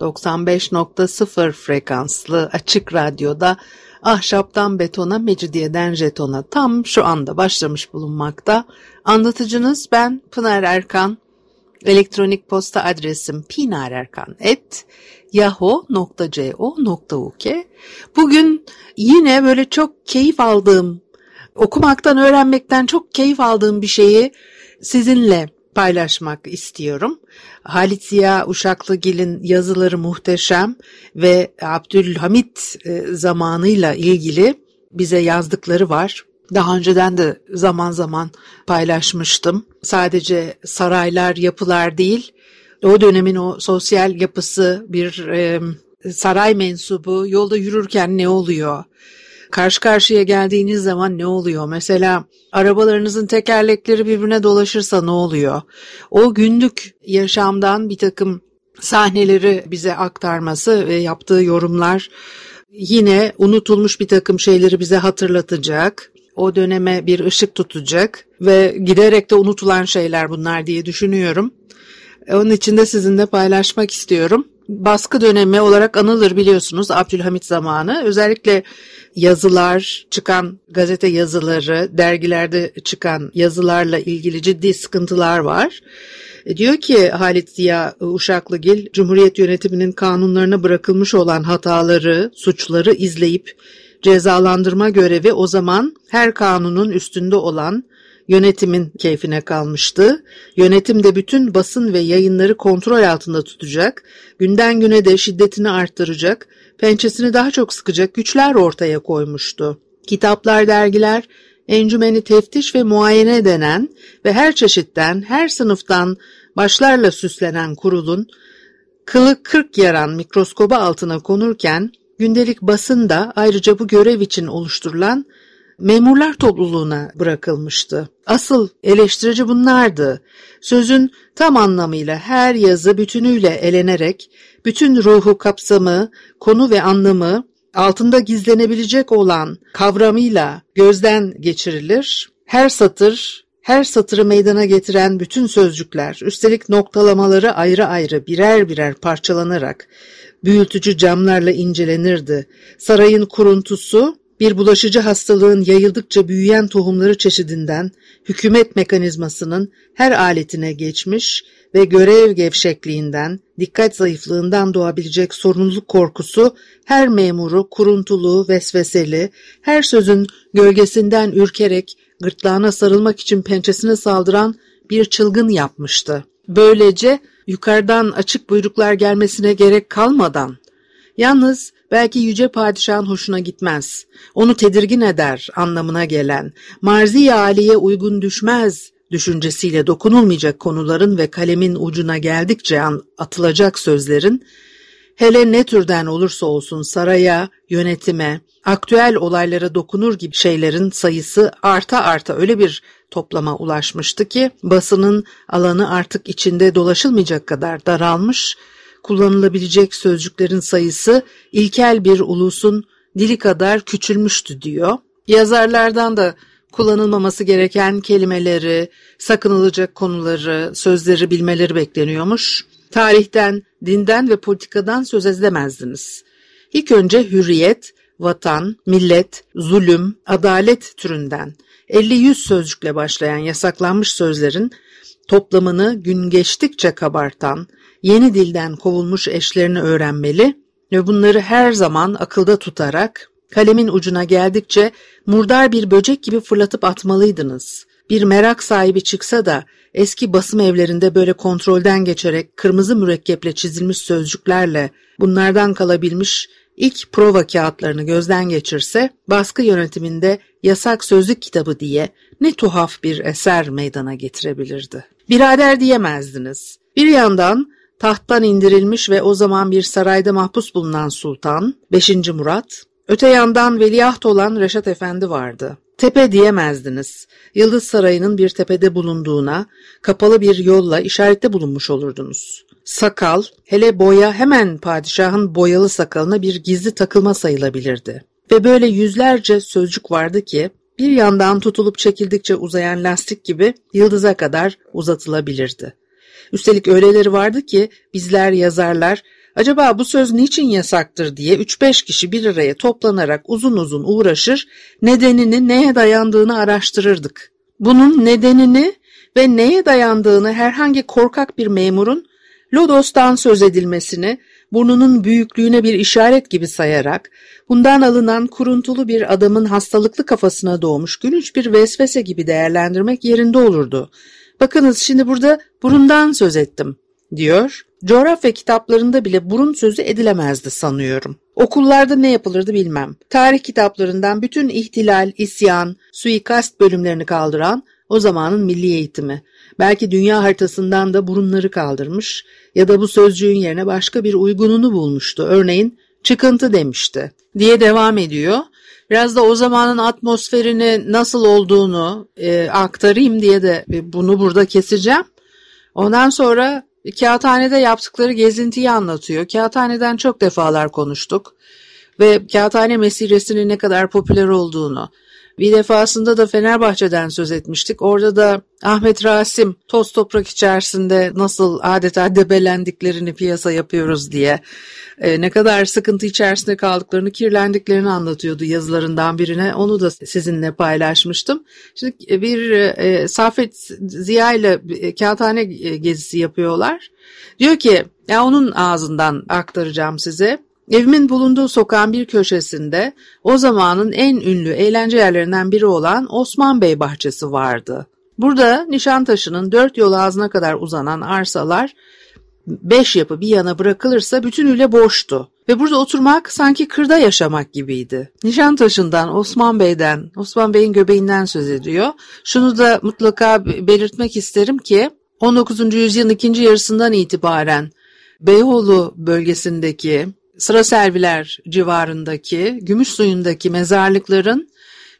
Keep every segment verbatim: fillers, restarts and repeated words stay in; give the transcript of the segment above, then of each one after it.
doksan beş nokta sıfır frekanslı açık radyoda Ahşaptan Betona, Mecidiyeden Jetona tam şu anda başlamış bulunmakta. Anlatıcınız ben Pınar Erkan. Elektronik posta adresim pinarerkan at yahoo nokta co nokta uk. Bugün yine böyle çok keyif aldığım, okumaktan, öğrenmekten çok keyif aldığım bir şeyi sizinle paylaşmak istiyorum. Halit Ziya Uşaklıgil'in yazıları muhteşem ve Abdülhamit zamanıyla ilgili bize yazdıkları var. Daha önceden de zaman zaman paylaşmıştım. Sadece saraylar, yapılar değil, o dönemin o sosyal yapısı, bir e, saray mensubu yolda yürürken ne oluyor? Karşı karşıya geldiğiniz zaman ne oluyor? Mesela arabalarınızın tekerlekleri birbirine dolaşırsa ne oluyor? O günlük yaşamdan bir takım sahneleri bize aktarması ve yaptığı yorumlar yine unutulmuş bir takım şeyleri bize hatırlatacak. O döneme bir ışık tutacak ve giderek de unutulan şeyler bunlar diye düşünüyorum. Onun için de sizinle paylaşmak istiyorum. Baskı dönemi olarak anılır biliyorsunuz Abdülhamit zamanı. Özellikle yazılar, çıkan gazete yazıları, dergilerde çıkan yazılarla ilgili ciddi sıkıntılar var. Diyor ki Halit Ziya Uşaklıgil, Cumhuriyet yönetiminin kanunlarına bırakılmış olan hataları, suçları izleyip cezalandırma görevi o zaman her kanunun üstünde olan yönetimin keyfine kalmıştı. Yönetim de bütün basın ve yayınları kontrol altında tutacak, günden güne de şiddetini arttıracak, pençesini daha çok sıkacak güçler ortaya koymuştu. Kitaplar, dergiler, encümeni teftiş ve muayene denen ve her çeşitten, her sınıftan başlarla süslenen kurulun kılı kırk yaran mikroskoba altına konurken, gündelik basın da ayrıca bu görev için oluşturulan memurlar topluluğuna bırakılmıştı. Asıl eleştirici bunlardı. Sözün tam anlamıyla her yazı bütünüyle elenerek, bütün ruhu, kapsamı, konu ve anlamı altında gizlenebilecek olan kavramıyla gözden geçirilir. Her satır, her satırı meydana getiren bütün sözcükler, üstelik noktalamaları ayrı ayrı birer birer parçalanarak büyütücü camlarla incelenirdi. Sarayın kuruntusu, bir bulaşıcı hastalığın yayıldıkça büyüyen tohumları çeşidinden hükümet mekanizmasının her aletine geçmiş ve görev gevşekliğinden, dikkat zayıflığından doğabilecek sorumluluk korkusu her memuru kuruntulu, vesveseli, her sözün gölgesinden ürkerek gırtlağına sarılmak için pençesine saldıran bir çılgın yapmıştı. Böylece yukarıdan açık buyruklar gelmesine gerek kalmadan, yalnız belki yüce padişahın hoşuna gitmez, onu tedirgin eder anlamına gelen, marzi-i âliye uygun düşmez düşüncesiyle dokunulmayacak konuların ve kalemin ucuna geldikçe atılacak sözlerin, hele ne türden olursa olsun saraya, yönetime, aktüel olaylara dokunur gibi şeylerin sayısı arta arta öyle bir toplama ulaşmıştı ki basının alanı artık içinde dolaşılmayacak kadar daralmış, kullanılabilecek sözcüklerin sayısı ilkel bir ulusun dili kadar küçülmüştü diyor. Yazarlardan da kullanılmaması gereken kelimeleri, sakınılacak konuları, sözleri bilmeleri bekleniyormuş. Tarihten, dinden ve politikadan söz edemezdiniz. İlk önce hürriyet, vatan, millet, zulüm, adalet türünden elli yüz sözcükle başlayan yasaklanmış sözlerin toplamını gün geçtikçe kabartan, yeni dilden kovulmuş eşlerini öğrenmeli ve bunları her zaman akılda tutarak kalemin ucuna geldikçe murdar bir böcek gibi fırlatıp atmalıydınız. Bir merak sahibi çıksa da eski basım evlerinde böyle kontrolden geçerek kırmızı mürekkeple çizilmiş sözcüklerle bunlardan kalabilmiş ilk prova kağıtlarını gözden geçirse, baskı yönetiminde yasak sözlük kitabı diye ne tuhaf bir eser meydana getirebilirdi. Birader diyemezdiniz. Bir yandan tahttan indirilmiş ve o zaman bir sarayda mahpus bulunan Sultan, beşinci. Murat, öte yandan veliaht olan Reşat Efendi vardı. Tepe diyemezdiniz. Yıldız Sarayı'nın bir tepede bulunduğuna, kapalı bir yolla işarette bulunmuş olurdunuz. Sakal, hele boya hemen padişahın boyalı sakalına bir gizli takılma sayılabilirdi. Ve böyle yüzlerce sözcük vardı ki, bir yandan tutulup çekildikçe uzayan lastik gibi yıldıza kadar uzatılabilirdi. Üstelik öyleleri vardı ki bizler yazarlar, acaba bu söz niçin yasaktır diye üç beş kişi bir araya toplanarak uzun uzun uğraşır, nedenini neye dayandığını araştırırdık. Bunun nedenini ve neye dayandığını herhangi korkak bir memurun lodostan söz edilmesini burnunun büyüklüğüne bir işaret gibi sayarak, bundan alınan kuruntulu bir adamın hastalıklı kafasına doğmuş gülünç bir vesvese gibi değerlendirmek yerinde olurdu. Bakınız şimdi burada burundan söz ettim, diyor. Coğrafya kitaplarında bile burun sözü edilemezdi sanıyorum. Okullarda ne yapılırdı bilmem. Tarih kitaplarından bütün ihtilal, isyan, suikast bölümlerini kaldıran o zamanın milli eğitimi. Belki dünya haritasından da burunları kaldırmış ya da bu sözcüğün yerine başka bir uygununu bulmuştu. Örneğin çıkıntı demişti diye devam ediyor. Biraz da o zamanın atmosferini nasıl olduğunu e, aktarayım diye de bunu burada keseceğim. Ondan sonra Kağıthane'de yaptıkları gezintiyi anlatıyor. Kağıthane'den çok defalar konuştuk ve Kağıthane mesiresinin ne kadar popüler olduğunu. Bir defasında da Fenerbahçe'den söz etmiştik. Orada da Ahmet Rasim toz toprak içerisinde nasıl adeta debelendiklerini piyasa yapıyoruz diye e, ne kadar sıkıntı içerisinde kaldıklarını, kirlendiklerini anlatıyordu yazılarından birine. Onu da sizinle paylaşmıştım. Şimdi bir e, Saffet Ziya ile Kağıthane gezisi yapıyorlar. Diyor ki, ya onun ağzından aktaracağım size. Evimin bulunduğu sokağın bir köşesinde o zamanın en ünlü eğlence yerlerinden biri olan Osman Bey bahçesi vardı. Burada Nişantaşı'nın dört yol ağzına kadar uzanan arsalar beş yapı bir yana bırakılırsa bütünüyle boştu. Ve burada oturmak sanki kırda yaşamak gibiydi. Nişantaşı'ndan, Osman Bey'den, Osman Bey'in göbeğinden söz ediyor. Şunu da mutlaka belirtmek isterim ki on dokuzuncu yüzyılın ikinci yarısından itibaren Beyoğlu bölgesindeki Sıraselviler civarındaki Gümüşsuyu'ndaki mezarlıkların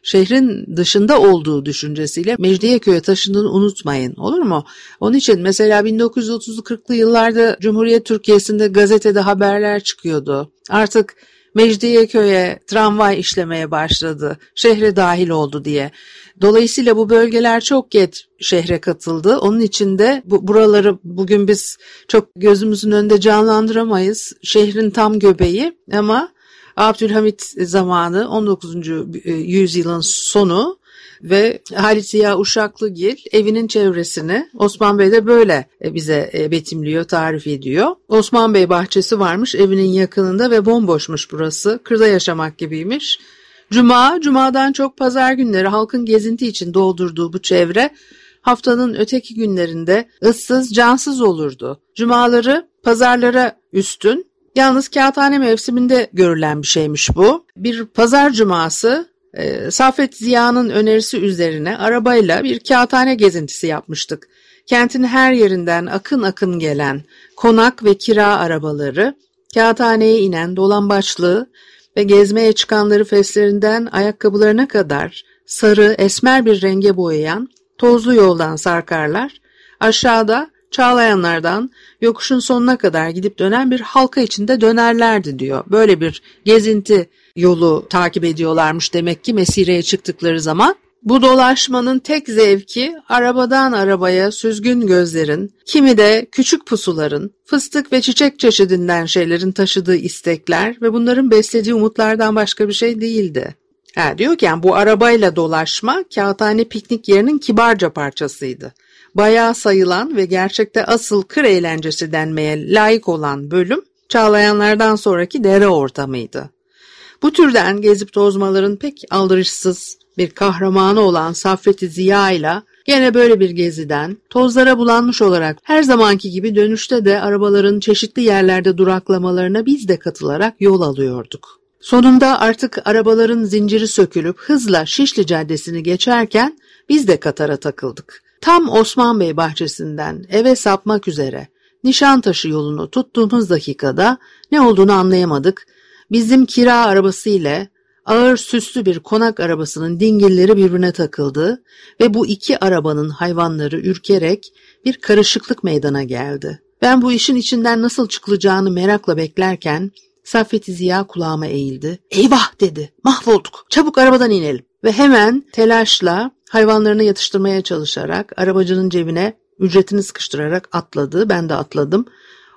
şehrin dışında olduğu düşüncesiyle Mecidiyeköy'e taşındığını unutmayın, olur mu? Onun için mesela bin dokuz yüz otuzlu kırklı yıllarda Cumhuriyet Türkiye'sinde gazetede haberler çıkıyordu. Artık Mecidiyeköy'e tramvay işlemeye başladı, şehre dahil oldu diye. Dolayısıyla bu bölgeler çok geç şehre katıldı. Onun için de bu, buraları bugün biz çok gözümüzün önünde canlandıramayız. Şehrin tam göbeği ama Abdülhamit zamanı on dokuzuncu yüzyılın sonu ve Halit Ziya Uşaklıgil evinin çevresini Osman Bey de böyle bize betimliyor, tarif ediyor. Osman Bey bahçesi varmış evinin yakınında ve bomboşmuş burası. Kırda yaşamak gibiymiş. Cuma, cumadan çok pazar günleri halkın gezinti için doldurduğu bu çevre haftanın öteki günlerinde ıssız, cansız olurdu. Cumaları pazarlara üstün, yalnız Kağıthane mevsiminde görülen bir şeymiş bu. Bir pazar cuması e, Saffet Ziya'nın önerisi üzerine arabayla bir Kağıthane gezintisi yapmıştık. Kentin her yerinden akın akın gelen konak ve kira arabaları, Kağıthane'ye inen dolambaçlı ve gezmeye çıkanları feslerinden ayakkabılarına kadar sarı, esmer bir renge boyayan tozlu yoldan sarkarlar, aşağıda çağlayanlardan yokuşun sonuna kadar gidip dönen bir halka içinde dönerlerdi diyor. Böyle bir gezinti yolu takip ediyorlarmış demek ki mesireye çıktıkları zaman. Bu dolaşmanın tek zevki arabadan arabaya süzgün gözlerin, kimi de küçük pusuların, fıstık ve çiçek çeşidinden şeylerin taşıdığı istekler ve bunların beslediği umutlardan başka bir şey değildi. Ha, diyor ki yani bu arabayla dolaşma Kağıthane piknik yerinin kibarca parçasıydı. Bayağı sayılan ve gerçekte asıl kır eğlencesi denmeye layık olan bölüm çağlayanlardan sonraki dere ortamıydı. Bu türden gezip tozmaların pek aldırışsız bir kahramanı olan Saffet-i Ziya ile gene böyle bir geziden tozlara bulanmış olarak her zamanki gibi dönüşte de arabaların çeşitli yerlerde duraklamalarına biz de katılarak yol alıyorduk. Sonunda artık arabaların zinciri sökülüp hızla Şişli Caddesi'ni geçerken biz de Katar'a takıldık. Tam Osman Bey bahçesinden eve sapmak üzere Nişantaşı yolunu tuttuğumuz dakikada ne olduğunu anlayamadık. Bizim kira arabası ile ağır süslü bir konak arabasının dingilleri birbirine takıldı ve bu iki arabanın hayvanları ürkerek bir karışıklık meydana geldi. Ben bu işin içinden nasıl çıkılacağını merakla beklerken Saffet Ziya kulağıma eğildi. "Eyvah!" dedi. "Mahvolduk. Çabuk arabadan inelim." Ve hemen telaşla hayvanlarını yatıştırmaya çalışarak arabacının cebine ücretini sıkıştırarak atladı. Ben de atladım.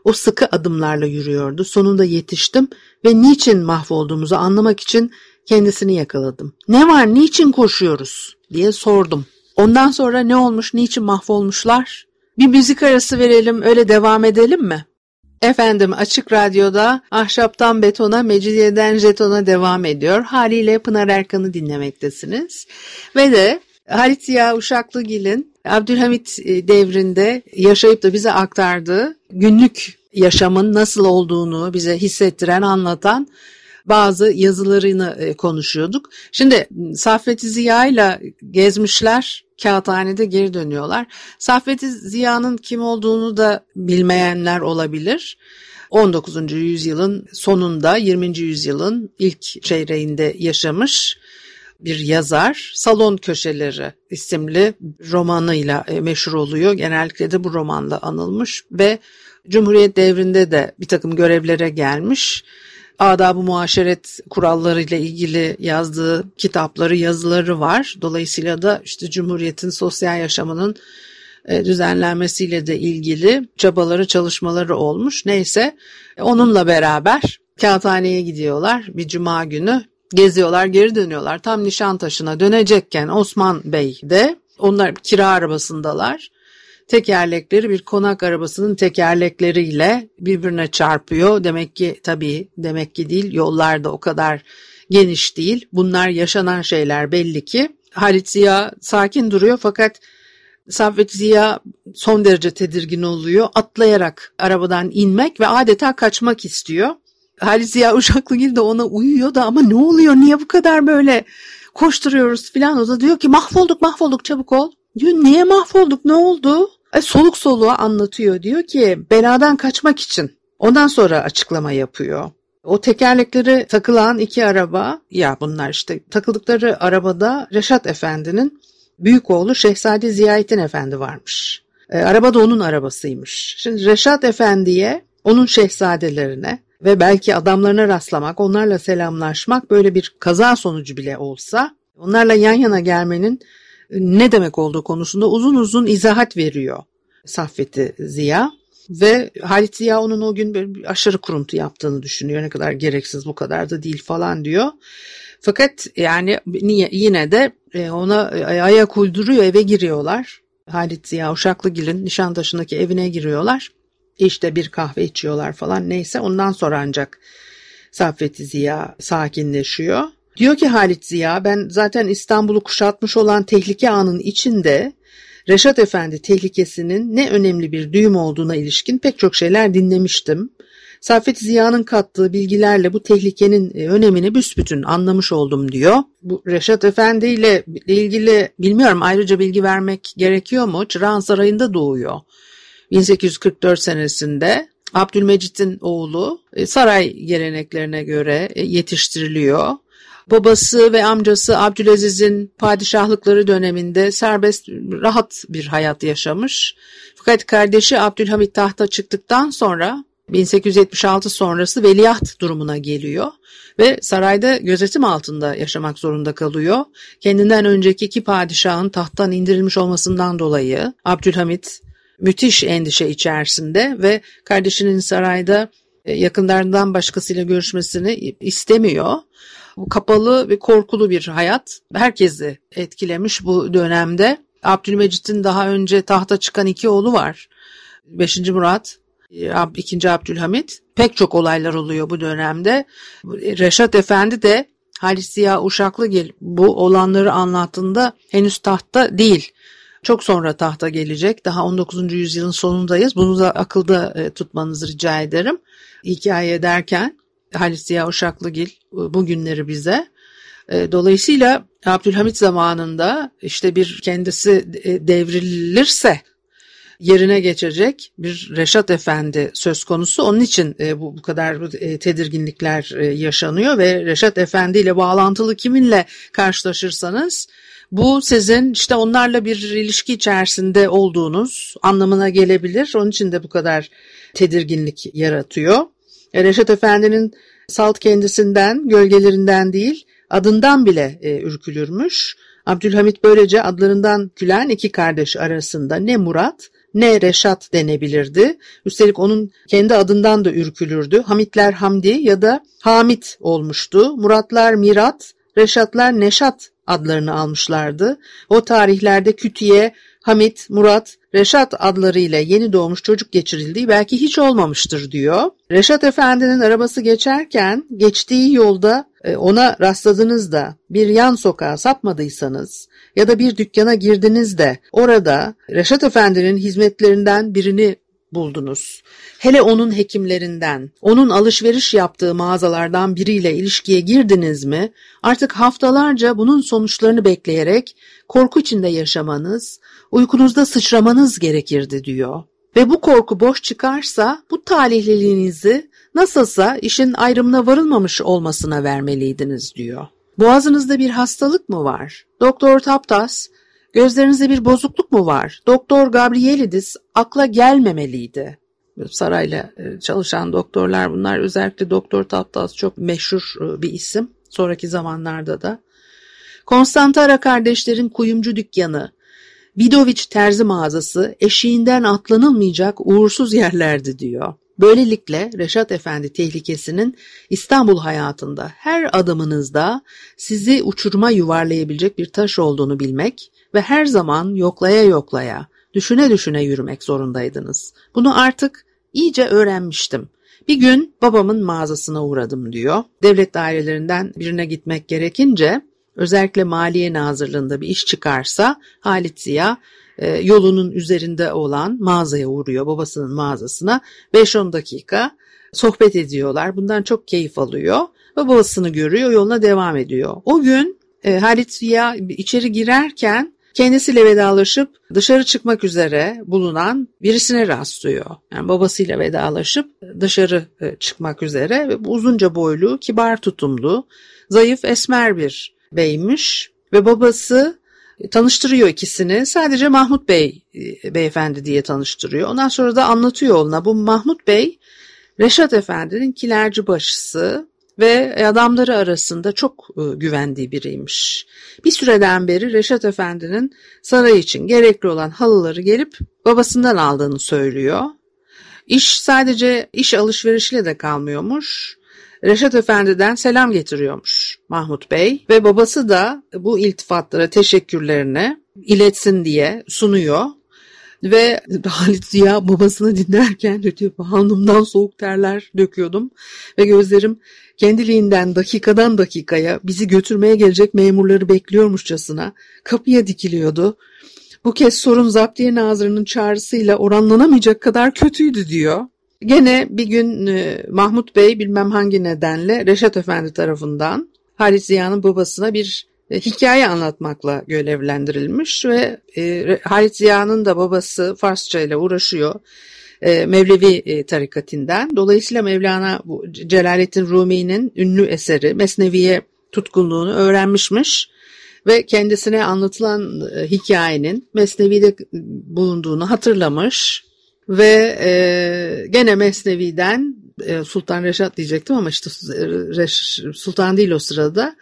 O sıkı adımlarla yürüyordu. Sonunda yetiştim ve niçin mahvolduğumuzu anlamak için kendisini yakaladım. "Ne var, niçin koşuyoruz?" diye sordum. Ondan sonra ne olmuş, niçin mahvolmuşlar? "Bir müzik arası verelim, öyle devam edelim mi?" Efendim, Açık Radyo'da Ahşaptan Betona, Mecidiyeden Jetona devam ediyor. Haliyle Pınar Erkan'ı dinlemektesiniz. Ve de Halit Ziya Uşaklıgil'in Abdülhamit devrinde yaşayıp da bize aktardığı, günlük yaşamın nasıl olduğunu bize hissettiren, anlatan bazı yazılarını konuşuyorduk. Şimdi Saffet Ziya ile gezmişler, Kağıthane'de geri dönüyorlar. Saffet Ziya'nın kim olduğunu da bilmeyenler olabilir. on dokuzuncu yüzyılın sonunda, yirminci yüzyılın ilk çeyreğinde yaşamış bir yazar. Salon Köşeleri isimli romanıyla meşhur oluyor. Genellikle de bu romanla anılmış ve Cumhuriyet devrinde de bir takım görevlere gelmiş. Adab-ı muaşeret kurallarıyla ilgili yazdığı kitapları, yazıları var. Dolayısıyla da işte Cumhuriyet'in sosyal yaşamının düzenlenmesiyle de ilgili çabaları, çalışmaları olmuş. Neyse, onunla beraber Kağıthane'ye gidiyorlar bir cuma günü. Geziyorlar, geri dönüyorlar. Tam Nişantaşı'na dönecekken Osman Bey de, onlar kira arabasındalar. Tekerlekleri bir konak arabasının tekerlekleriyle birbirine çarpıyor. Demek ki tabii demek ki değil, yollar da o kadar geniş değil. Bunlar yaşanan şeyler belli ki. Halit Ziya sakin duruyor fakat Saffet Ziya son derece tedirgin oluyor. Atlayarak arabadan inmek ve adeta kaçmak istiyor. Halit Ziya Uşaklıgil de ona uyuyor da, ama ne oluyor, niye bu kadar böyle koşturuyoruz filan. O da diyor ki mahvolduk mahvolduk çabuk ol. Diyor, niye mahvolduk, ne oldu? E, soluk soluğa anlatıyor, diyor ki beladan kaçmak için. Ondan sonra açıklama yapıyor. O tekerlekleri takılan iki araba, ya bunlar işte takıldıkları arabada Reşat Efendi'nin büyük oğlu Şehzade Ziyaeddin Efendi varmış. E, araba da onun arabasıymış. Şimdi Reşat Efendi'ye, onun şehzadelerine ve belki adamlarına rastlamak, onlarla selamlaşmak, böyle bir kaza sonucu bile olsa onlarla yan yana gelmenin ne demek olduğu konusunda uzun uzun izahat veriyor Saffet Ziya. Ve Halit Ziya onun o gün böyle aşırı kuruntu yaptığını düşünüyor. Ne kadar gereksiz, bu kadar da değil falan diyor. Fakat yani niye, yine de ona ayak uyduruyor, eve giriyorlar. Halit Ziya Uşaklıgil'in Nişantaşı'ndaki evine giriyorlar. İşte bir kahve içiyorlar falan, neyse, ondan sonra ancak Saffet Ziya sakinleşiyor. Diyor ki Halit Ziya, ben zaten İstanbul'u kuşatmış olan tehlike anının içinde Reşat Efendi tehlikesinin ne önemli bir düğüm olduğuna ilişkin pek çok şeyler dinlemiştim. Saffet Ziya'nın kattığı bilgilerle bu tehlikenin önemini büsbütün anlamış oldum diyor. Bu Reşat Efendi ile ilgili bilmiyorum, ayrıca bilgi vermek gerekiyor mu? Çırağan Sarayı'nda doğuyor. bin sekiz yüz kırk dört senesinde Abdülmecit'in oğlu, saray geleneklerine göre yetiştiriliyor. Babası ve amcası Abdülaziz'in padişahlıkları döneminde serbest, rahat bir hayat yaşamış. Fakat kardeşi Abdülhamit tahta çıktıktan sonra bin sekiz yüz yetmiş altı sonrası veliaht durumuna geliyor ve sarayda gözetim altında yaşamak zorunda kalıyor. Kendinden önceki iki padişahın tahttan indirilmiş olmasından dolayı Abdülhamit müthiş endişe içerisinde ve kardeşinin sarayda yakınlarından başkasıyla görüşmesini istemiyor. Bu kapalı ve korkulu bir hayat herkesi etkilemiş bu dönemde. Abdülmecit'in daha önce tahta çıkan iki oğlu var. beşinci Murat, ikinci Abdülhamit. Pek çok olaylar oluyor bu dönemde. Reşat Efendi de Halit Ziya Uşaklıgil bu olanları anlattığında henüz tahtta değil. Çok sonra tahta gelecek. Daha on dokuzuncu yüzyılın sonundayız. Bunu da akılda tutmanızı rica ederim. Hikaye ederken Halit Ziya Uşaklıgil bu günleri bize. Dolayısıyla Abdülhamit zamanında işte bir kendisi devrilirse yerine geçecek bir Reşat Efendi söz konusu. Onun için bu, bu kadar tedirginlikler yaşanıyor ve Reşat Efendi ile bağlantılı kiminle karşılaşırsanız bu sizin işte onlarla bir ilişki içerisinde olduğunuz anlamına gelebilir. Onun için de bu kadar tedirginlik yaratıyor. Reşat Efendi'nin salt kendisinden, gölgelerinden değil, adından bile ürkülürmüş. Abdülhamit böylece adlarından külen iki kardeş arasında ne Murat ne Reşat denebilirdi. Üstelik onun kendi adından da ürkülürdü. Hamitler Hamdi ya da Hamit olmuştu. Muratlar Mirat, Reşatlar Neşat adlarını almışlardı. O tarihlerde Kütiye, Hamit, Murat, Reşat adlarıyla yeni doğmuş çocuk geçirildiği belki hiç olmamıştır diyor. Reşat Efendi'nin arabası geçerken geçtiği yolda ona rastladınız da bir yan sokağa sapmadıysanız ya da bir dükkana girdiniz de orada Reşat Efendi'nin hizmetlerinden birini buldunuz. Hele onun hekimlerinden, onun alışveriş yaptığı mağazalardan biriyle ilişkiye girdiniz mi? Artık haftalarca bunun sonuçlarını bekleyerek korku içinde yaşamanız, uykunuzda sıçramanız gerekirdi diyor. Ve bu korku boş çıkarsa bu talihliliğinizi nasılsa işin ayrımına varılmamış olmasına vermeliydiniz diyor. Boğazınızda bir hastalık mı var? Doktor Taptas, gözlerinizde bir bozukluk mu var? Doktor Gabrielidis akla gelmemeliydi. Sarayla çalışan doktorlar bunlar. Özellikle Doktor Taptas çok meşhur bir isim. Sonraki zamanlarda da. Konstantara kardeşlerin kuyumcu dükkanı, Vidoviç terzi mağazası eşiğinden atlanılmayacak uğursuz yerlerdi diyor. Böylelikle Reşat Efendi tehlikesinin İstanbul hayatında her adımınızda sizi uçuruma yuvarlayabilecek bir taş olduğunu bilmek ve her zaman yoklaya yoklaya, düşüne düşüne yürümek zorundaydınız. Bunu artık iyice öğrenmiştim. Bir gün babamın mağazasına uğradım diyor. Devlet dairelerinden birine gitmek gerekince özellikle Maliye Nazırlığı'nda bir iş çıkarsa Halit Ziya yolunun üzerinde olan mağazaya uğruyor, babasının mağazasına beş on dakika sohbet ediyorlar. Bundan çok keyif alıyor ve babasını görüyor, yoluna devam ediyor. O gün Halit Ziya içeri girerken kendisiyle vedalaşıp dışarı çıkmak üzere bulunan birisine rastlıyor. Yani babasıyla vedalaşıp dışarı çıkmak üzere ve uzunca boylu, kibar tutumlu, zayıf esmer bir beymiş ve babası tanıştırıyor ikisini. Sadece Mahmut Bey beyefendi diye tanıştırıyor. Ondan sonra da anlatıyor ona. Bu Mahmut Bey Reşat Efendi'nin kilerci başısı ve adamları arasında çok güvendiği biriymiş. Bir süreden beri Reşat Efendi'nin saray için gerekli olan halıları gelip babasından aldığını söylüyor. İş sadece iş alışverişiyle de kalmıyormuş. Reşat Efendi'den selam getiriyormuş Mahmut Bey ve babası da bu iltifatlara, teşekkürlerine iletsin diye sunuyor. Ve Halit Ziya babasını dinlerken diyor, alnımdan soğuk terler döküyordum ve gözlerim kendiliğinden dakikadan dakikaya bizi götürmeye gelecek memurları bekliyormuşçasına kapıya dikiliyordu. Bu kez sorun Zaptiye Nazırı'nın çağrısıyla oranlanamayacak kadar kötüydü diyor. Gene bir gün Mahmut Bey bilmem hangi nedenle Reşat Efendi tarafından Halit Ziya'nın babasına bir hikaye anlatmakla görevlendirilmiş ve Halit Ziya'nın da babası Farsça ile uğraşıyor Mevlevi tarikatinden. Dolayısıyla Mevlana Celaleddin Rumi'nin ünlü eseri Mesnevi'ye tutkunluğunu öğrenmişmiş ve kendisine anlatılan hikayenin Mesnevi'de bulunduğunu hatırlamış. Ve e, gene Mesnevi'den e, Sultan Reşat diyecektim ama işte Reş, Sultan değil o sırada.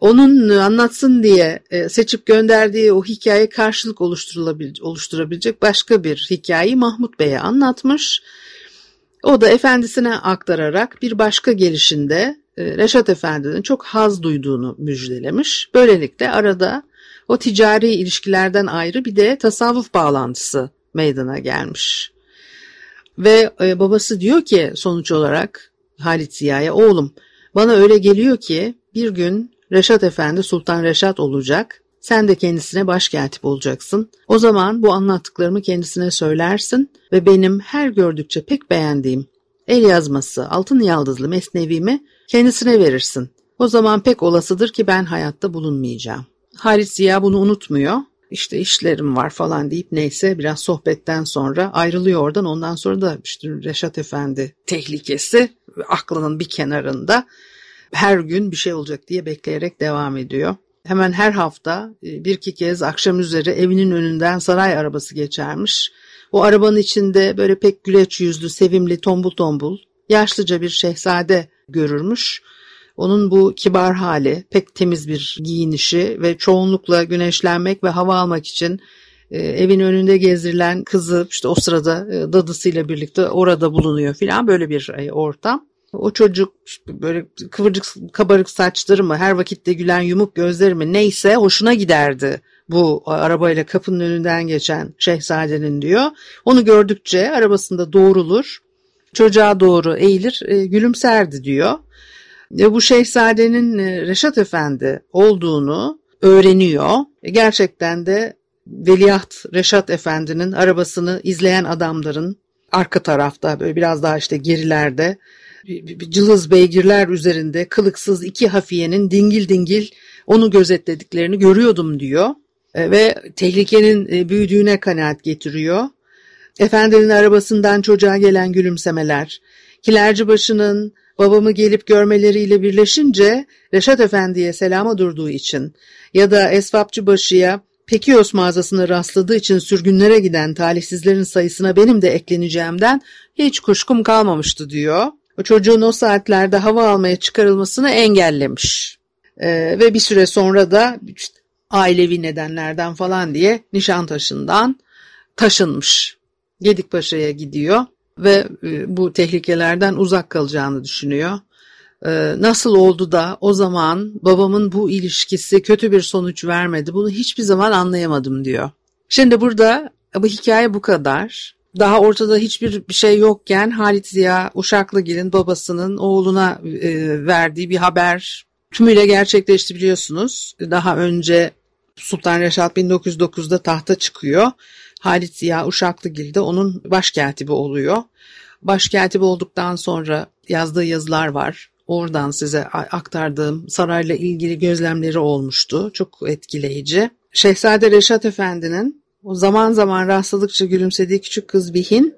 Onun anlatsın diye e, seçip gönderdiği o hikaye karşılık oluşturabilecek başka bir hikayeyi Mahmut Bey'e anlatmış. O da efendisine aktararak bir başka gelişinde e, Reşat Efendi'nin çok haz duyduğunu müjdelemiş. Böylelikle arada o ticari ilişkilerden ayrı bir de tasavvuf bağlantısı meydana gelmiş. Ve babası diyor ki sonuç olarak Halit Ziya'ya, oğlum bana öyle geliyor ki bir gün Reşat Efendi Sultan Reşat olacak. Sen de kendisine başkatip olacaksın. O zaman bu anlattıklarımı kendisine söylersin ve benim her gördükçe pek beğendiğim el yazması altın yaldızlı mesnevimi kendisine verirsin. O zaman pek olasıdır ki ben hayatta bulunmayacağım. Halit Ziya bunu unutmuyor. işte işlerim var falan deyip neyse biraz sohbetten sonra ayrılıyor oradan. Ondan sonra da işte Reşat Efendi tehlikesi aklının bir kenarında, her gün bir şey olacak diye bekleyerek devam ediyor. Hemen her hafta bir iki kez akşam üzeri evinin önünden saray arabası geçermiş. O arabanın içinde böyle pek güleç yüzlü, sevimli, tombul tombul, yaşlıca bir şehzade görürmüş. Onun bu kibar hali, pek temiz bir giyinişi ve çoğunlukla güneşlenmek ve hava almak için evin önünde gezdirilen kızı, işte o sırada dadısıyla birlikte orada bulunuyor filan, böyle bir ortam. O çocuk böyle kıvırcık kabarık saçları mı, her vakitte gülen yumuk gözleri mi, neyse hoşuna giderdi bu arabayla kapının önünden geçen şehzadenin diyor. Onu gördükçe arabasında doğrulur, çocuğa doğru eğilir, gülümserdi diyor. Bu şehzadenin Reşat Efendi olduğunu öğreniyor. Gerçekten de Veliaht Reşat Efendi'nin arabasını izleyen adamların arka tarafta, böyle biraz daha işte gerilerde, cılız beygirler üzerinde kılıksız iki hafiyenin dingil dingil onu gözetlediklerini görüyordum diyor. Ve tehlikenin büyüdüğüne kanaat getiriyor. Efendinin arabasından çocuğa gelen gülümsemeler, kilerci başının babamı gelip görmeleriyle birleşince Reşat Efendi'ye selama durduğu için ya da esvapçı başıya Pekios mağazasına rastladığı için sürgünlere giden talihsizlerin sayısına benim de ekleneceğimden hiç kuşkum kalmamıştı diyor. O çocuğun o saatlerde hava almaya çıkarılmasını engellemiş ee, ve bir süre sonra da işte ailevi nedenlerden falan diye Nişantaşı'ndan taşınmış. Gedikpaşa'ya gidiyor ve bu tehlikelerden uzak kalacağını düşünüyor. Nasıl oldu da o zaman babamın bu ilişkisi kötü bir sonuç vermedi, bunu hiçbir zaman anlayamadım diyor. Şimdi burada bu hikaye bu kadar. Daha ortada hiçbir bir şey yokken Halit Ziya Uşaklıgil'in babasının oğluna verdiği bir haber tümüyle gerçekleşti, biliyorsunuz. Daha önce Sultan Reşat bin dokuz yüz dokuzda tahta çıkıyor. Halit Ziya Uşaklıgil de onun başkatibi oluyor. Başkatibi olduktan sonra yazdığı yazılar var. Oradan size aktardığım sarayla ilgili gözlemleri olmuştu. Çok etkileyici. Şehzade Reşat Efendi'nin o zaman zaman rastladıkça gülümsediği küçük kız Bihin,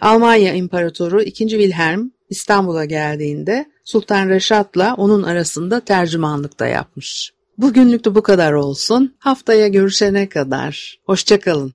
Almanya İmparatoru ikinci. Wilhelm İstanbul'a geldiğinde Sultan Reşat'la onun arasında tercümanlık da yapmış. Bugünlük de bu kadar olsun. Haftaya görüşene kadar hoşça kalın.